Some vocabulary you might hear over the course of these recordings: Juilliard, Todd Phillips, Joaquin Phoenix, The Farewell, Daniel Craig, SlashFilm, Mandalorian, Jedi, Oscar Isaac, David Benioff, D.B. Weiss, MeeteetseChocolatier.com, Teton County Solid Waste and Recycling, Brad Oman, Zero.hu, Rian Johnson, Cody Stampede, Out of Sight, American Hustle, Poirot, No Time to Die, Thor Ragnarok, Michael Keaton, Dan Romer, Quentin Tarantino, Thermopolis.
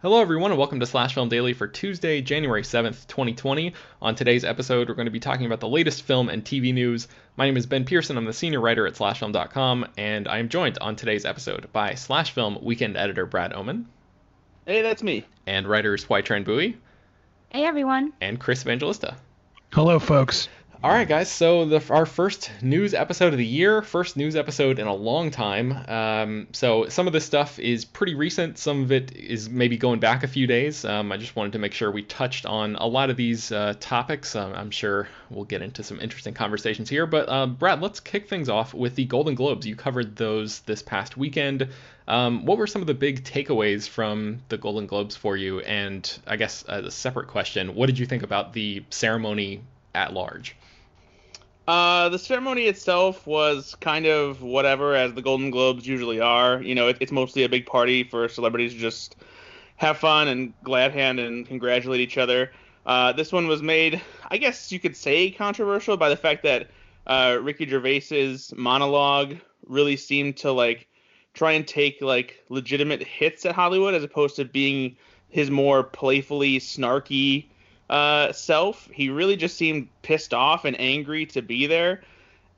Hello everyone and welcome to SlashFilm Daily for Tuesday, January 7th, 2020. On today's episode, we're going to be talking about the latest film and TV news. My name is Ben Pearson, I'm the senior writer at SlashFilm.com, and I am joined on today's episode by SlashFilm weekend editor Brad Oman. Hey, that's me. And writers Huai-Tran Bui. Hey, everyone. And Chris Evangelista. Hello, folks. All right, guys, so our first news episode of the year, first news episode in a long time. So some of this stuff is pretty recent. Some of it is maybe going back a few days. I just wanted to make sure we touched on a lot of these topics. I'm sure we'll get into some interesting conversations here. But Brad, let's kick things off with the Golden Globes. You covered those this past weekend. What were some of the big takeaways from the Golden Globes for you? And I guess as a separate question, what did you think about the ceremony at large? The ceremony itself was kind of whatever, as the Golden Globes usually are. You know, it's mostly a big party for celebrities to just have fun and glad hand and congratulate each other. This one was made, I guess you could say, controversial by the fact that Ricky Gervais's monologue really seemed to like try and take like legitimate hits at Hollywood as opposed to being his more playfully snarky self. He really just seemed pissed off and angry to be there,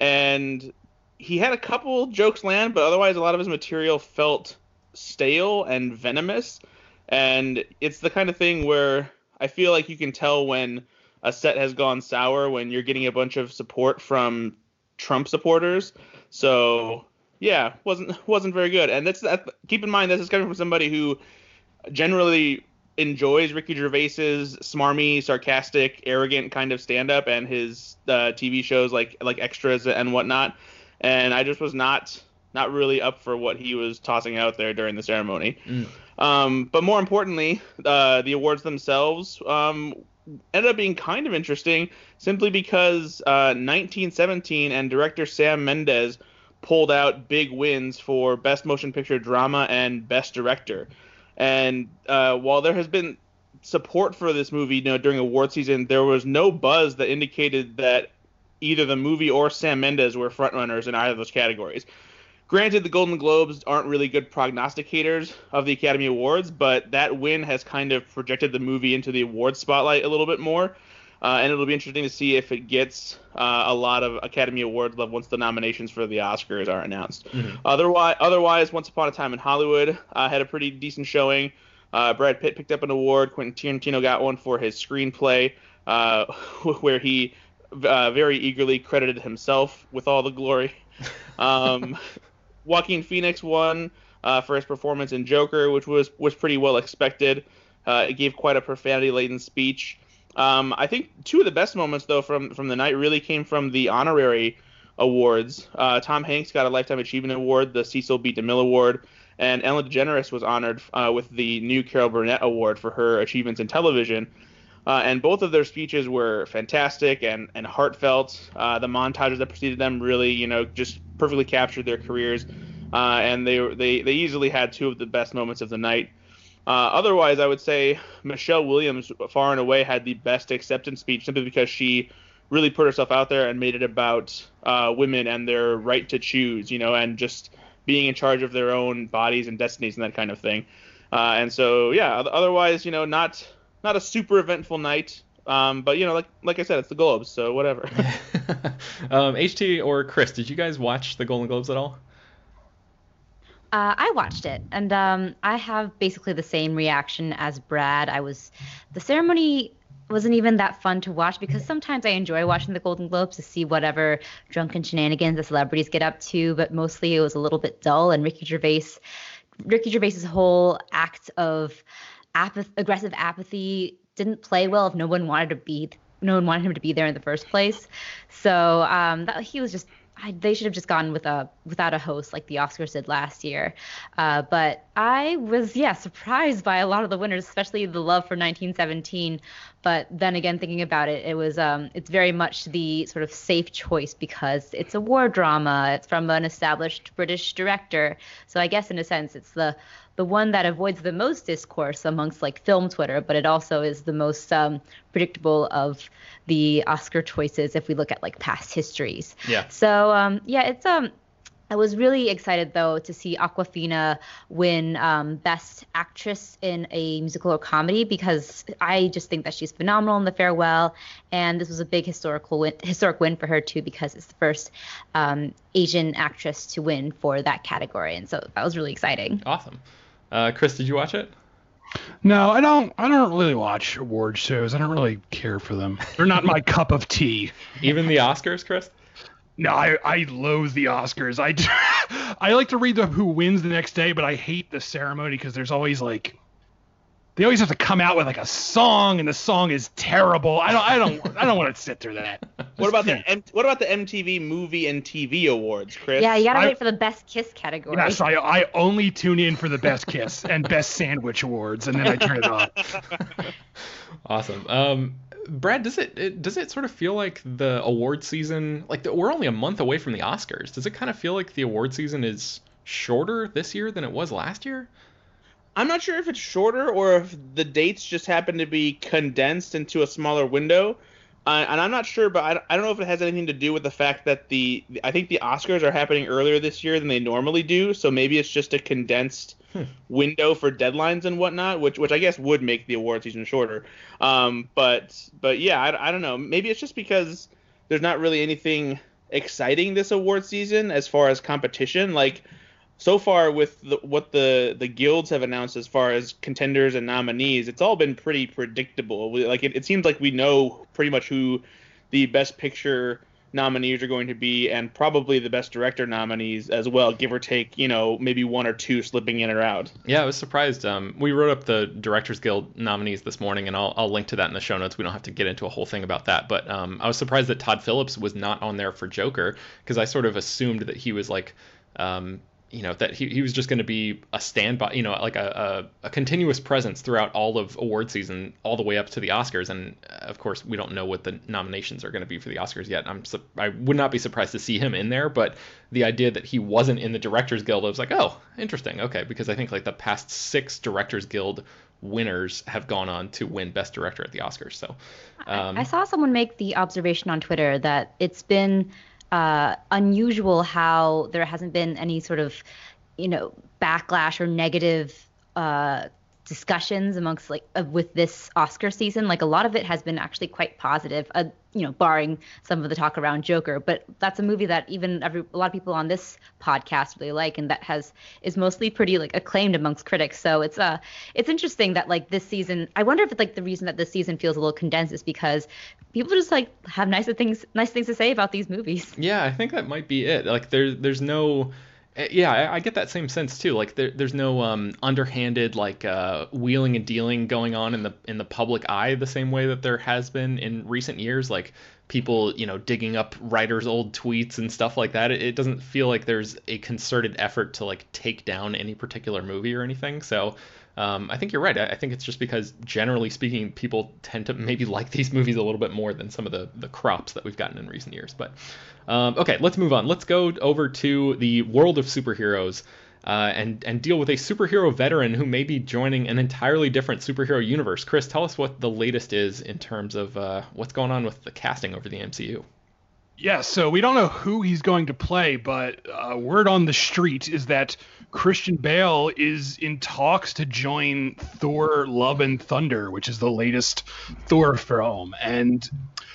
and he had a couple jokes land, but otherwise a lot of his material felt stale and venomous. And it's the kind of thing where I feel like you can tell when a set has gone sour when you're getting a bunch of support from Trump supporters. So yeah, wasn't very good. And that's keep in mind this is coming from somebody who generally enjoys Ricky Gervais's smarmy, sarcastic, arrogant kind of stand-up and his TV shows like Extras and whatnot. And I just was not really up for what he was tossing out there during the ceremony. But more importantly, the awards themselves ended up being kind of interesting simply because 1917 and director Sam Mendes pulled out big wins for Best Motion Picture Drama and Best Director. And while there has been support for this movie, you know, during award season, there was no buzz that indicated that either the movie or Sam Mendes were frontrunners in either of those categories. Granted, the Golden Globes aren't really good prognosticators of the Academy Awards, but that win has kind of projected the movie into the awards spotlight a little bit more. And it'll be interesting to see if it gets a lot of Academy Award love once the nominations for the Oscars are announced. Mm-hmm. Otherwise, Once Upon a Time in Hollywood had a pretty decent showing. Brad Pitt picked up an award. Quentin Tarantino got one for his screenplay, where he very eagerly credited himself with all the glory. Joaquin Phoenix won for his performance in Joker, which was pretty well expected. It gave quite a profanity-laden speech. I think two of the best moments, though, from the night really came from the honorary awards. Tom Hanks got a Lifetime Achievement Award, the Cecil B. DeMille Award, and Ellen DeGeneres was honored with the new Carol Burnett Award for her achievements in television. And both of their speeches were fantastic and heartfelt. The montages that preceded them really, just perfectly captured their careers. And they easily had two of the best moments of the night. Otherwise, I would say Michelle Williams, far and away, had the best acceptance speech simply because she really put herself out there and made it about women and their right to choose, and just being in charge of their own bodies and destinies and that kind of thing. And so, yeah, otherwise, not a super eventful night, but, like I said, it's the Globes, so whatever. HT or Chris, did you guys watch the Golden Globes at all? I watched it, and I have basically the same reaction as Brad. The ceremony wasn't even that fun to watch because sometimes I enjoy watching the Golden Globes to see whatever drunken shenanigans the celebrities get up to, but mostly it was a little bit dull, and Ricky Gervais's whole act of aggressive apathy didn't play well if no one wanted him to be there in the first place. So he was just. They should have just gone without a host like the Oscars did last year. But I was, surprised by a lot of the winners, especially the love for 1917. But then again, thinking about it, it was it's very much the sort of safe choice because it's a war drama. It's from an established British director. So I guess in a sense, it's the one that avoids the most discourse amongst like film Twitter, but it also is the most predictable of the Oscar choices if we look at like past histories. Yeah. So it's I was really excited though to see Awkwafina win Best Actress in a Musical or Comedy because I just think that she's phenomenal in The Farewell, and this was a big historic win for her too because it's the first Asian actress to win for that category, and so that was really exciting. Awesome. Chris, did you watch it? No, I don't really watch award shows. I don't really care for them. They're not my cup of tea. Even the Oscars, Chris? No, I loathe the Oscars. I like to read who wins the next day, but I hate the ceremony because there's always like they always have to come out with like a song, and the song is terrible. I don't want to sit through that. What about the MTV Movie and TV Awards, Chris? Yeah, you gotta wait for the Best Kiss category. Yeah, so I only tune in for the Best Kiss and Best Sandwich Awards, and then I turn it off. Awesome. Brad, does it sort of feel like the award season, like we're only a month away from the Oscars? Does it kind of feel like the award season is shorter this year than it was last year? I'm not sure if it's shorter or if the dates just happen to be condensed into a smaller window. And I'm not sure, but I don't know if it has anything to do with the fact that I think the Oscars are happening earlier this year than they normally do. So maybe it's just a condensed window for deadlines and whatnot, which I guess would make the award season shorter. I don't know. Maybe it's just because there's not really anything exciting this award season as far as competition. Like so far with what the guilds have announced as far as contenders and nominees, it's all been pretty predictable. It seems like we know pretty much who the Best Picture nominees are going to be and probably the Best Director nominees as well, give or take, maybe one or two slipping in or out. Yeah, I was surprised. We wrote up the Directors Guild nominees this morning, and I'll link to that in the show notes. We don't have to get into a whole thing about that. But I was surprised that Todd Phillips was not on there for Joker because I sort of assumed that he was like... that he was just going to be a standby, like a continuous presence throughout all of award season, all the way up to the Oscars. And of course, we don't know what the nominations are going to be for the Oscars yet. I would not be surprised to see him in there, but the idea that he wasn't in the Directors Guild, I was like, oh, interesting, okay, because I think like the past 6 Directors Guild winners have gone on to win Best Director at the Oscars. So I saw someone make the observation on Twitter that it's been unusual how there hasn't been any sort of, you know, backlash or negative discussions amongst like with this Oscar season. Like a lot of it has been actually quite positive, you know, barring some of the talk around Joker. But that's a movie that even a lot of people on this podcast really like, and that is mostly pretty like acclaimed amongst critics. So it's interesting that like this season, I wonder if it's like the reason that this season feels a little condensed is because people just like have nice things to say about these movies. Yeah, I think that might be it. Like there's no. Yeah, I get that same sense too. Like there's no underhanded like wheeling and dealing going on in the public eye the same way that there has been in recent years. Like people, you know, digging up writers' old tweets and stuff like that. It doesn't feel like there's a concerted effort to like take down any particular movie or anything. So I think you're right. I think it's just because generally speaking, people tend to maybe like these movies a little bit more than some of the crops that we've gotten in recent years. But okay, let's move on. Let's go over to the world of superheroes and deal with a superhero veteran who may be joining an entirely different superhero universe. Chris, tell us what the latest is in terms of what's going on with the casting over the MCU. Yeah, so we don't know who he's going to play, but word on the street is that Christian Bale is in talks to join Thor Love and Thunder, which is the latest Thor film. And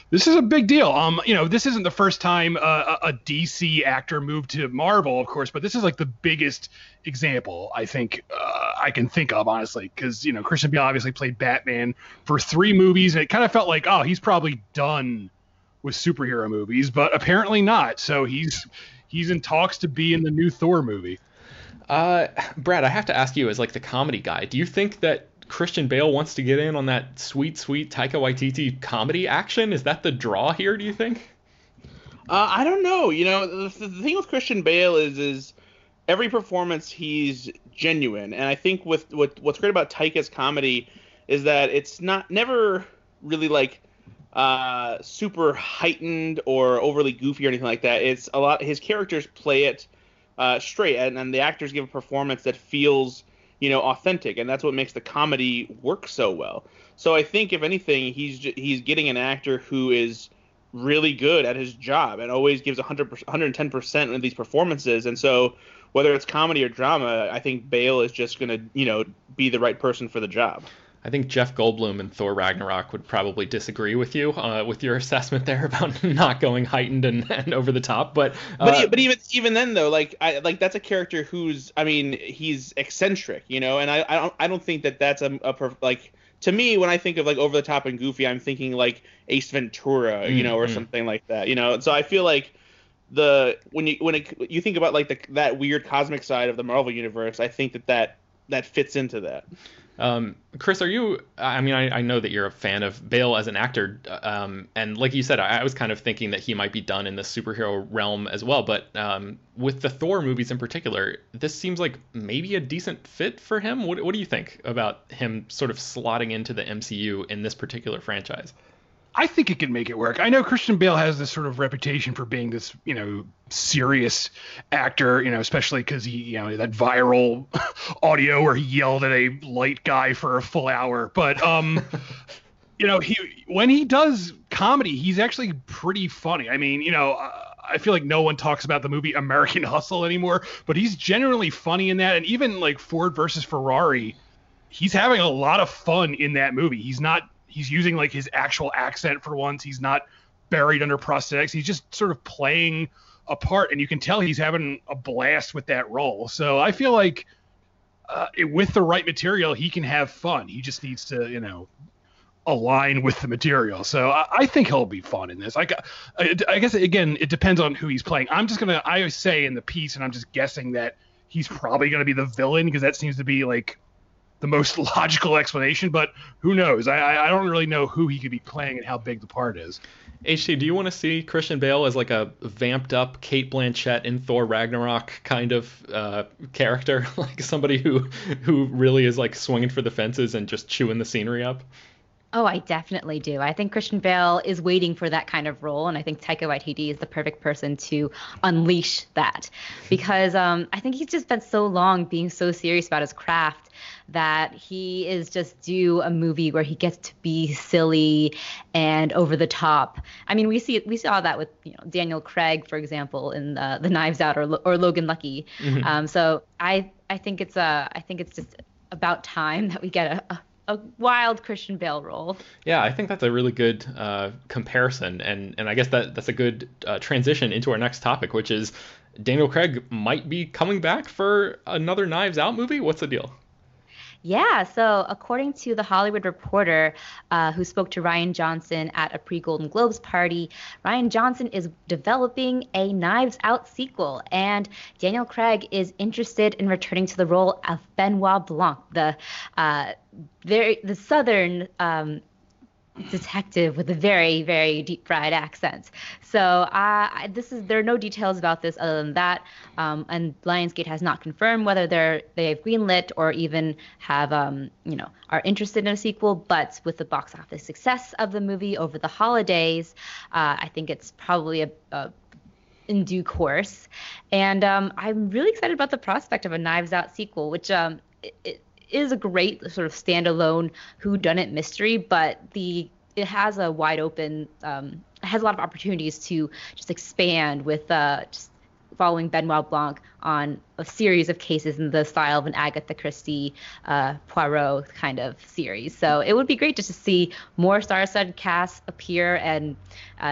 this is a big deal. You know, this isn't the first time a DC actor moved to Marvel, of course, but this is like the biggest example I think I can think of, honestly, because, you know, Christian Bale obviously played Batman for 3 movies, and it kind of felt like, oh, he's probably done with superhero movies, but apparently not. So he's in talks to be in the new Thor movie. Brad, I have to ask you, as like the comedy guy, do you think that Christian Bale wants to get in on that sweet Taika Waititi comedy action? Is that the draw here, do you think? I don't know. You know, the thing with Christian Bale is every performance he's genuine. And I think what's great about Taika's comedy is that it's never really like super heightened or overly goofy or anything like that. It's a lot, his characters play it straight, and the actors give a performance that feels, you know, authentic, and that's what makes the comedy work so well. So I think, if anything, he's getting an actor who is really good at his job and always gives 110% in these performances. And so whether it's comedy or drama, I think Bale is just going to, you know, be the right person for the job. I think Jeff Goldblum in Thor Ragnarok would probably disagree with you with your assessment there about not going heightened and over the top. But even then though, like that's a character who's, I mean, he's eccentric, you know, and I don't think that that's like, to me, when I think of like over the top and goofy, I'm thinking like Ace Ventura, you know, or something like that, you know. So I feel like when you think about like that weird cosmic side of the Marvel universe, I think that fits into that. Chris, are you, I mean, I know that you're a fan of Bale as an actor, and like you said, I was kind of thinking that he might be done in the superhero realm as well, but with the Thor movies in particular, this seems like maybe a decent fit for him. What do you think about him sort of slotting into the MCU in this particular franchise? I think it can make it work. I know Christian Bale has this sort of reputation for being this, you know, serious actor, you know, especially because he, you know, that viral audio where he yelled at a light guy for a full hour. But, you know, when he does comedy, he's actually pretty funny. I mean, you know, I feel like no one talks about the movie American Hustle anymore, but he's generally funny in that. And even like Ford versus Ferrari, he's having a lot of fun in that movie. He's using like his actual accent for once. He's not buried under prosthetics. He's just sort of playing a part, and you can tell he's having a blast with that role. So I feel like with the right material, he can have fun. He just needs to, you know, align with the material. So I think he'll be fun in this. I guess, again, it depends on who he's playing. I'm just going to, I say in the piece, and I'm just guessing that he's probably going to be the villain because that seems to be like the most logical explanation, but who knows? I don't really know who he could be playing and how big the part is. HT, do you want to see Christian Bale as like a vamped up Cate Blanchett in Thor Ragnarok kind of character, like somebody who really is like swinging for the fences and just chewing the scenery up? Oh, I definitely do. I think Christian Bale is waiting for that kind of role, and I think Taika Waititi is the perfect person to unleash that, because I think he's just been so long being so serious about his craft that he is just due a movie where he gets to be silly and over the top. I mean, we saw that with Daniel Craig, for example, in the Knives Out or Logan Lucky. Mm-hmm. So I think it's just about time that we get a wild Christian Bale role. Yeah, I think that's a really good comparison, and I guess that's a good transition into our next topic, which is Daniel Craig might be coming back for another Knives Out movie. What's the deal? Yeah, so according to The Hollywood Reporter, who spoke to Rian Johnson at a pre-Golden Globes party, Rian Johnson is developing a Knives Out sequel, and Daniel Craig is interested in returning to the role of Benoit Blanc, the southern detective with a very, very deep-fried accent. So there are no details about this other than that, and Lionsgate has not confirmed whether they've greenlit or even have are interested in a sequel. But with the box office success of the movie over the holidays, I think it's probably a in due course. And I'm really excited about the prospect of a Knives Out sequel, which is a great sort of standalone whodunit mystery, but it has a wide open, has a lot of opportunities to just expand with just following Benoit Blanc on a series of cases in the style of an Agatha Christie, Poirot kind of series. So it would be great just to see more star-studded casts appear and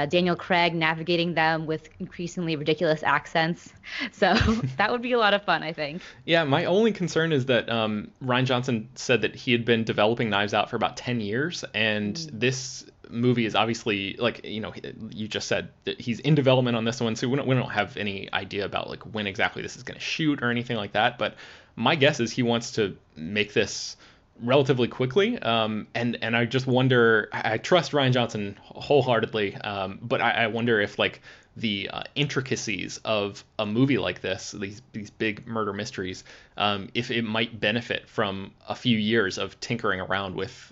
Daniel Craig navigating them with increasingly ridiculous accents. So that would be a lot of fun, I think. Yeah, my only concern is that Rian Johnson said that he had been developing Knives Out for about 10 years, and this movie is obviously, like, you just said that he's in development on this one, so we don't have any idea about like when exactly this is going to shoot or anything like that, but my guess is he wants to make this relatively quickly, and I just wonder, I trust Rian Johnson wholeheartedly, but I wonder if like the intricacies of a movie like this, these big murder mysteries, if it might benefit from a few years of tinkering around with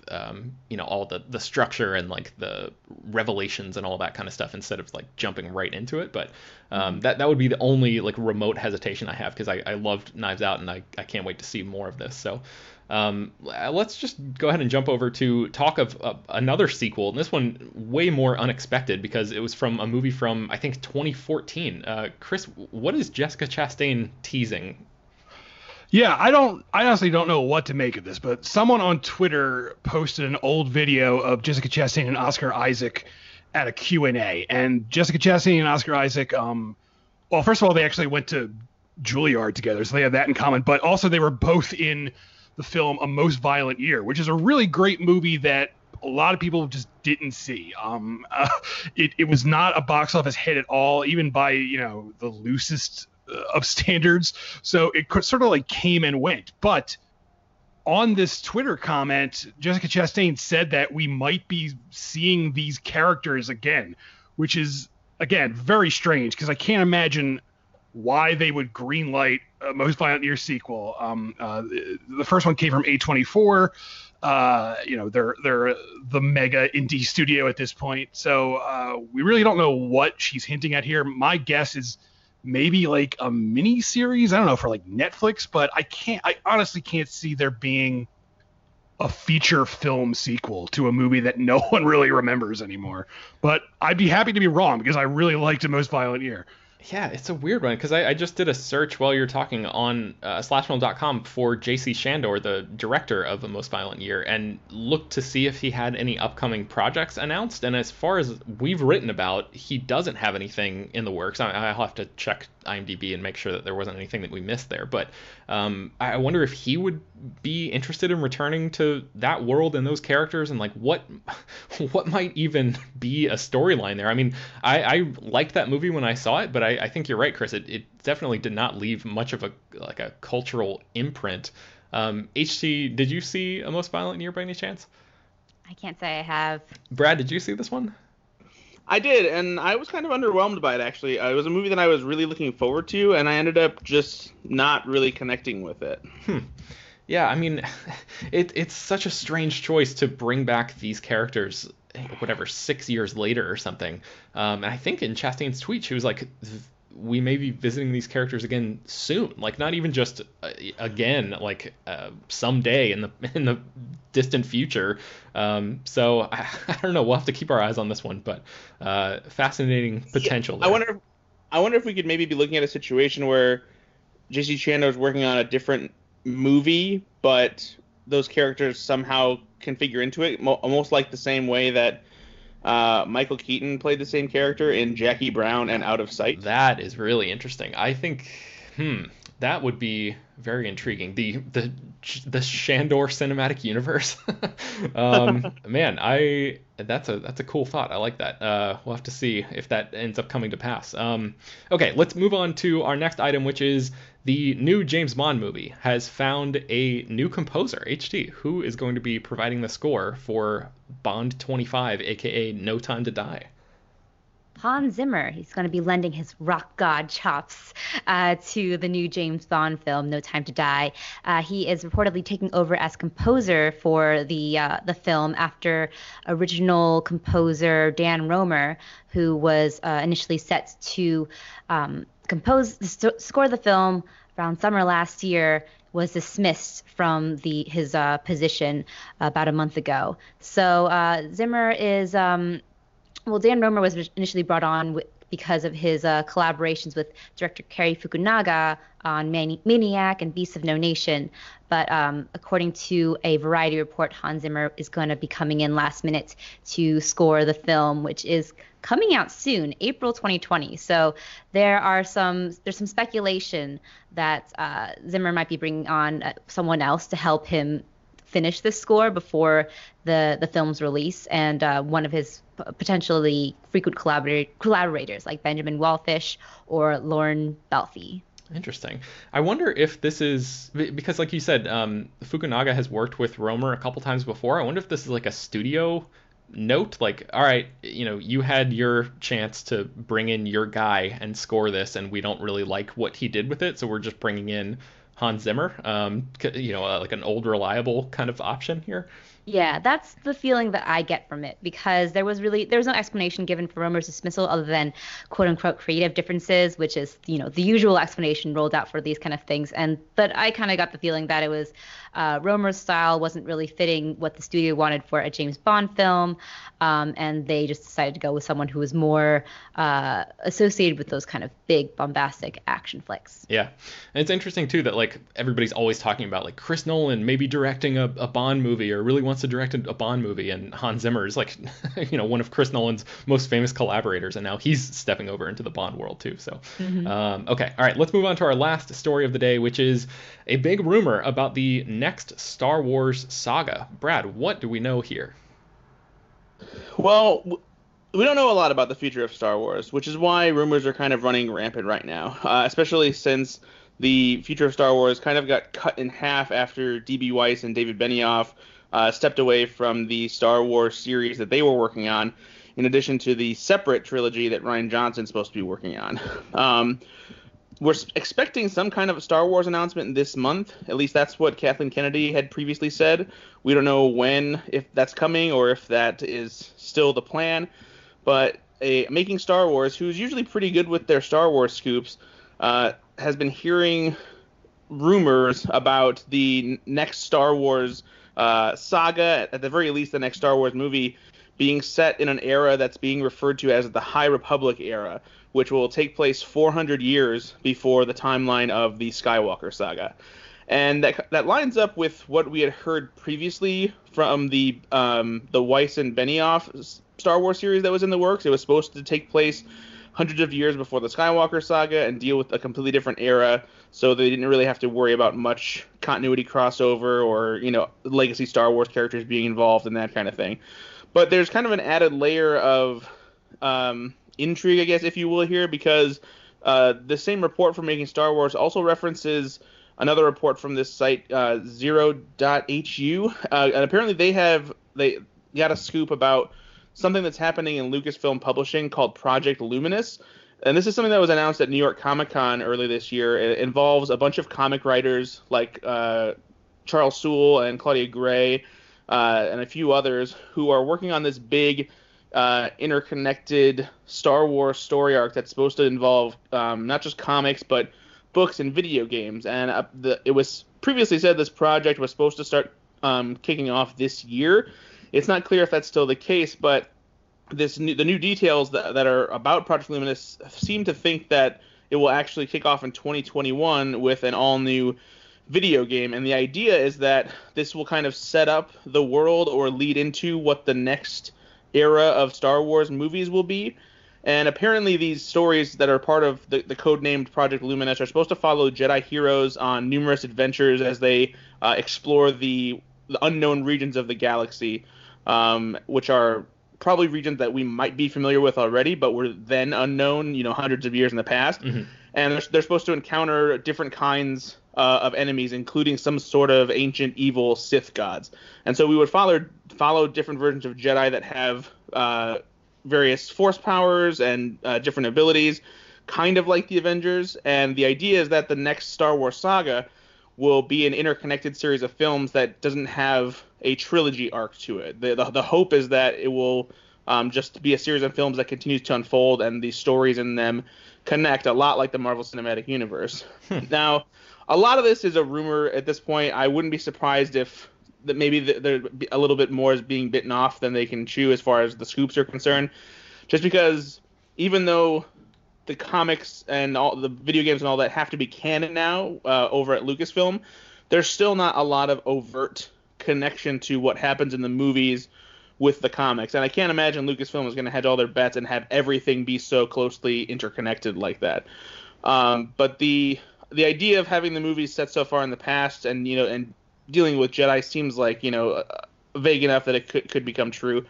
all the structure and like the revelations and all that kind of stuff, instead of like jumping right into it. But that would be the only like remote hesitation I have, because I loved Knives Out, and I can't wait to see more of this. So let's just go ahead and jump over to talk of another sequel, and this one way more unexpected because it was from a movie from, I think, 2014. Chris, what is Jessica Chastain teasing? Yeah, I honestly don't know what to make of this, but someone on Twitter posted an old video of Jessica Chastain and Oscar Isaac at a Q&A, and Jessica Chastain and Oscar Isaac, well, first of all, they actually went to Juilliard together, so they have that in common, but also they were both in the film A Most Violent Year, which is a really great movie that a lot of people just didn't see. It was not a box office hit at all, even by the loosest of standards. So it sort of like came and went. But on this Twitter comment, Jessica Chastain said that we might be seeing these characters again, which is, again, very strange because I can't imagine why they would greenlight a Most Violent Year sequel. The first one came from A24. They're the mega indie studio at this point. So we really don't know what she's hinting at here. My guess is maybe like a mini series, I don't know, for like Netflix, but I honestly can't see there being a feature film sequel to a movie that no one really remembers anymore. But I'd be happy to be wrong because I really liked A Most Violent Year. Yeah, it's a weird one because I just did a search while you're talking on SlashFilm.com for J.C. Shandor, the director of A Most Violent Year, and looked to see if he had any upcoming projects announced. And as far as we've written about, he doesn't have anything in the works. I'll have to check IMDb and make sure that there wasn't anything that we missed there. But I wonder if he would be interested in returning to that world and those characters, and like what might even be a storyline there. I mean, I liked that movie when I saw it, but I think you're right, Chris. It definitely did not leave much of a cultural imprint. HT, did you see A Most Violent Year by any chance? I can't say I have. Brad, did you see this one? I did, and I was kind of underwhelmed by it, actually. It was a movie that I was really looking forward to, and I ended up just not really connecting with it. yeah, I mean, it's such a strange choice to bring back these characters, whatever, 6 years later or something. And I think in Chastain's tweet, she was like, we may be visiting these characters again soon, like not even just again, like someday in the distant future. So I don't know. We'll have to keep our eyes on this one, but fascinating potential. Yeah, I wonder if we could maybe be looking at a situation where JC Chando is working on a different movie, but those characters somehow configure into it, almost like the same way that Michael Keaton played the same character in Jackie Brown and Out of Sight. That is really interesting. I think that would be very intriguing. The Shandor cinematic universe. Man, that's a cool thought. I like that. We'll have to see if that ends up coming to pass. Okay, let's move on to our next item, which is the new James Bond movie has found a new composer, HT, who is going to be providing the score for Bond 25, aka No Time to Die. Hans Zimmer. He's going to be lending his rock god chops to the new James Bond film, No Time to Die. He is reportedly taking over as composer for the film after original composer Dan Romer, who was initially set to compose the score of the film around summer last year, was dismissed from his position about a month ago. So Zimmer is... Well, Dan Romer was initially brought on because of his collaborations with director Cary Fukunaga on Maniac and Beasts of No Nation. But according to a Variety report, Hans Zimmer is going to be coming in last minute to score the film, which is coming out soon, April 2020. So there's some speculation that Zimmer might be bringing on someone else to help him finish this score before the film's release, and one of his potentially frequent collaborators like Benjamin Wallfish or Lauren Belfi. Interesting. I wonder if this is, because like you said, Fukunaga has worked with Romer a couple times before. I wonder if this is like a studio note, like, all right, you know, you had your chance to bring in your guy and score this, and we don't really like what he did with it, so we're just bringing in Hans Zimmer, you know, like an old reliable kind of option here. Yeah, that's the feeling that I get from it, because there was no explanation given for Romer's dismissal other than quote unquote creative differences, which is, you know, the usual explanation rolled out for these kind of things. But I kind of got the feeling that it was Romer's style wasn't really fitting what the studio wanted for a James Bond film, and they just decided to go with someone who was more associated with those kind of big bombastic action flicks. Yeah, and it's interesting too that like everybody's always talking about like Chris Nolan maybe directing a Bond movie or really wants to direct a Bond movie, and Hans Zimmer is like, you know, one of Chris Nolan's most famous collaborators, and now he's stepping over into the Bond world too. So okay, all right, let's move on to our last story of the day, which is a big rumor about the next Star Wars saga. Brad, what do we know here? Well, we don't know a lot about the future of Star Wars, which is why rumors are kind of running rampant right now, especially since the future of Star Wars kind of got cut in half after D.B. Weiss and David Benioff stepped away from the Star Wars series that they were working on, in addition to the separate trilogy that Rian Johnson's supposed to be working on. We're expecting some kind of a Star Wars announcement this month. At least that's what Kathleen Kennedy had previously said. We don't know when, if that's coming, or if that is still the plan. But Making Star Wars, who's usually pretty good with their Star Wars scoops, has been hearing rumors about the next Star Wars saga, at the very least the next Star Wars movie, being set in an era that's being referred to as the High Republic era, which will take place 400 years before the timeline of the Skywalker saga. And that lines up with what we had heard previously from the Weiss and Benioff Star Wars series that was in the works. It was supposed to take place hundreds of years before the Skywalker saga and deal with a completely different era, so they didn't really have to worry about much continuity crossover or, you know, legacy Star Wars characters being involved and that kind of thing. But there's kind of an added layer of intrigue, I guess, if you will, here, because the same report for Making Star Wars also references another report from this site, Zero.hu, and apparently they got a scoop about something that's happening in Lucasfilm Publishing called Project Luminous. And this is something that was announced at New York Comic Con early this year. It involves a bunch of comic writers like Charles Soule and Claudia Gray and a few others who are working on this big interconnected Star Wars story arc that's supposed to involve not just comics but books and video games. And it was previously said this project was supposed to start kicking off this year. It's not clear if that's still the case, but the new details that are about Project Luminous seem to think that it will actually kick off in 2021 with an all-new video game. And the idea is that this will kind of set up the world or lead into what the next era of Star Wars movies will be. And apparently these stories that are part of the codenamed Project Luminous are supposed to follow Jedi heroes on numerous adventures as they explore the unknown regions of the galaxy, which are probably regions that we might be familiar with already, but were then unknown, hundreds of years in the past. Mm-hmm. And they're supposed to encounter different kinds of enemies, including some sort of ancient evil Sith gods. And so we would follow different versions of Jedi that have various force powers and different abilities, kind of like the Avengers. And the idea is that the next Star Wars saga will be an interconnected series of films that doesn't have a trilogy arc to it. The hope is that it will just be a series of films that continues to unfold and the stories in them connect a lot like the Marvel Cinematic Universe. Now, a lot of this is a rumor at this point. I wouldn't be surprised if that maybe a little bit more is being bitten off than they can chew as far as the scoops are concerned, just because even though the comics and all the video games and all that have to be canon now over at Lucasfilm, there's still not a lot of overt connection to what happens in the movies with the comics. And I can't imagine Lucasfilm is going to hedge all their bets and have everything be so closely interconnected like that. But the idea of having the movies set so far in the past and, and dealing with Jedi seems like, vague enough that it could become true.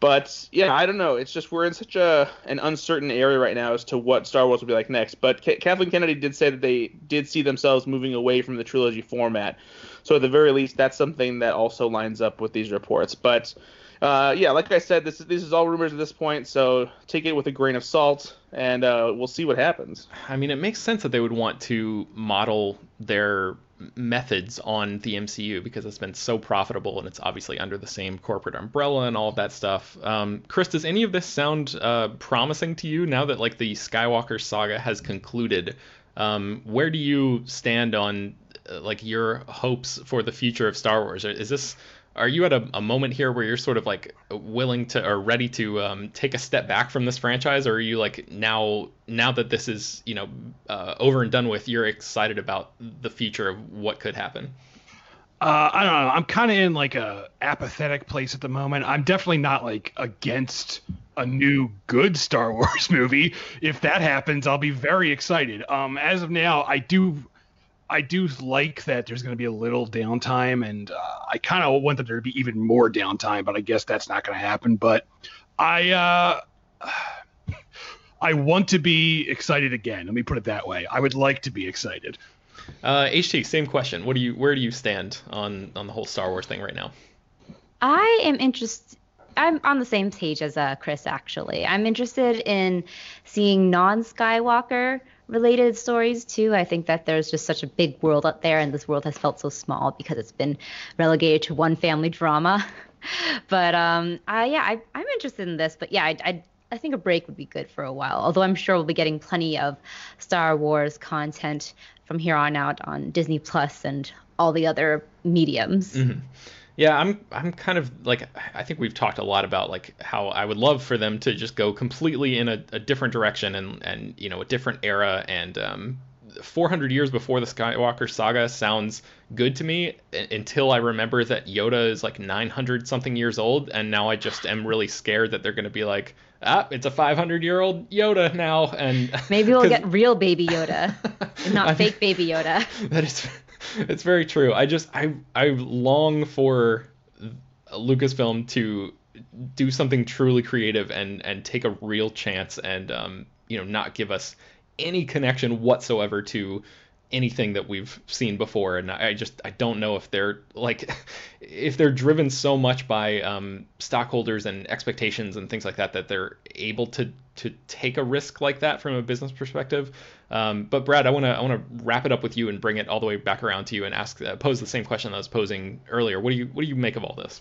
But, yeah, I don't know. It's just we're in such an uncertain area right now as to what Star Wars will be like next. But Kathleen Kennedy did say that they did see themselves moving away from the trilogy format. So at the very least, that's something that also lines up with these reports. But, yeah, like I said, this is all rumors at this point. So take it with a grain of salt, and we'll see what happens. I mean, it makes sense that they would want to model their methods on the MCU because it's been so profitable and it's obviously under the same corporate umbrella and all of that stuff. Chris, does any of this sound promising to you now that like the Skywalker saga has concluded? Where do you stand on like your hopes for the future of Star Wars? Are you at a moment here where you're sort of like willing to or ready to take a step back from this franchise, or are you like now that this is over and done with, you're excited about the future of what could happen? I don't know. I'm kind of in like a apathetic place at the moment. I'm definitely not like against a new good Star Wars movie. If that happens, I'll be very excited. As of now, I do like that there's going to be a little downtime, and I kind of want that there to be even more downtime, but I guess that's not going to happen. But I want to be excited again. Let me put it that way. I would like to be excited. HT, same question. Where do you stand on the whole Star Wars thing right now? I am interested. I'm on the same page as Chris, actually. I'm interested in seeing non-Skywalker related stories too. I think that there's just such a big world out there, and this world has felt so small because it's been relegated to one family drama. But I'm interested in this. But yeah, I think a break would be good for a while. Although I'm sure we'll be getting plenty of Star Wars content from here on out on Disney Plus and all the other mediums. Mm-hmm. Yeah, I'm kind of like, I think we've talked a lot about like how I would love for them to just go completely in a different direction and a different era, and 400 years before the Skywalker saga sounds good to me until I remember that Yoda is like 900 something years old, and now I just am really scared that they're going to be like, it's a 500-year-old Yoda now, and maybe we'll get real baby Yoda and not fake baby Yoda. That is. It's very true. I long for Lucasfilm to do something truly creative and take a real chance and not give us any connection whatsoever to anything that we've seen before. And I don't know if they're like, if they're driven so much by stockholders and expectations and things like that, that they're able to take a risk like that from a business perspective. But Brad, I want to wrap it up with you and bring it all the way back around to you and ask, pose the same question that I was posing earlier. What do you make of all this?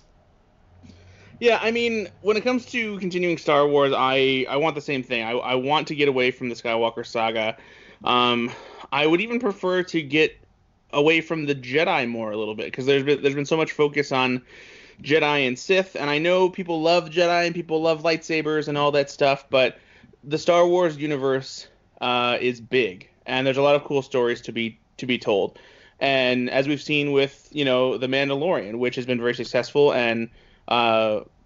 Yeah, I mean, when it comes to continuing Star Wars, I want the same thing. I want to get away from the Skywalker saga. I would even prefer to get away from the Jedi more a little bit, because there's been so much focus on Jedi and Sith, and I know people love Jedi and people love lightsabers and all that stuff, but the Star Wars universe is big, and there's a lot of cool stories to be told. And as we've seen with, you know, The Mandalorian, which has been very successful and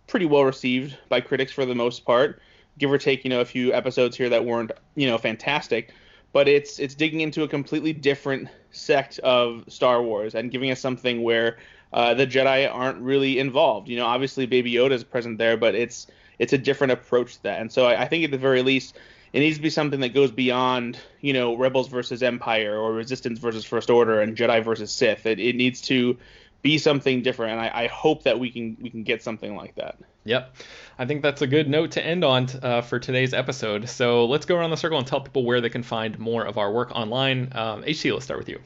pretty well received by critics for the most part, give or take, you know, a few episodes here that weren't, you know, fantastic, but it's digging into a completely different sect of Star Wars and giving us something where the Jedi aren't really involved. You know, obviously Baby Yoda is present there, but it's a different approach to that. And so I think at the very least, it needs to be something that goes beyond, you know, Rebels versus Empire or Resistance versus First Order and Jedi versus Sith. It needs to be something different, and I hope that we can get something like that. Yep, I think that's a good note to end on for today's episode. So let's go around the circle and tell people where they can find more of our work online. HC, let's start with you.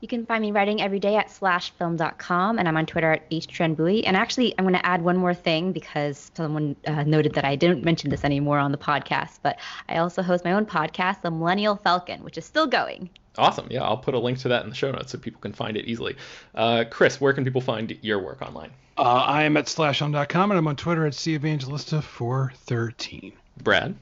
You can find me writing every day at slashfilm.com, and I'm on Twitter at htranbuie. And actually, I'm going to add one more thing, because someone noted that I didn't mention this anymore on the podcast, but I also host my own podcast, The Millennial Falcon, which is still going. Awesome. Yeah, I'll put a link to that in the show notes so people can find it easily. Chris, where can people find your work online? I am at slashfilm.com, and I'm on Twitter at cevangelista413. Brad?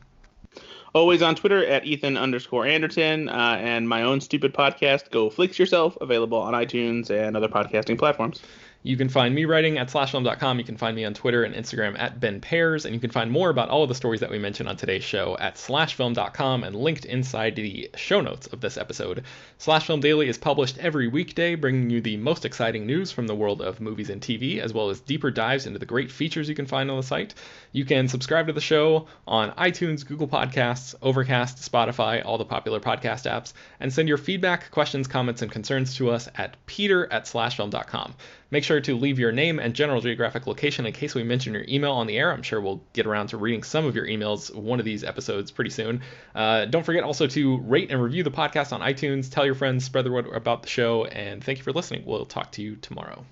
Always on Twitter at Ethan_Anderton, and my own stupid podcast, Go Flix Yourself, available on iTunes and other podcasting platforms. You can find me writing at slashfilm.com. You can find me on Twitter and Instagram at Ben Pears, and you can find more about all of the stories that we mentioned on today's show at slashfilm.com and linked inside the show notes of this episode. SlashFilm Daily is published every weekday, bringing you the most exciting news from the world of movies and TV, as well as deeper dives into the great features you can find on the site. You can subscribe to the show on iTunes, Google Podcasts, Overcast, Spotify, all the popular podcast apps, and send your feedback, questions, comments, and concerns to us at peter@slashfilm.com. Make sure to leave your name and general geographic location in case we mention your email on the air. I'm sure we'll get around to reading some of your emails one of these episodes pretty soon. Don't forget also to rate and review the podcast on iTunes. Tell your friends, spread the word about the show, and thank you for listening. We'll talk to you tomorrow.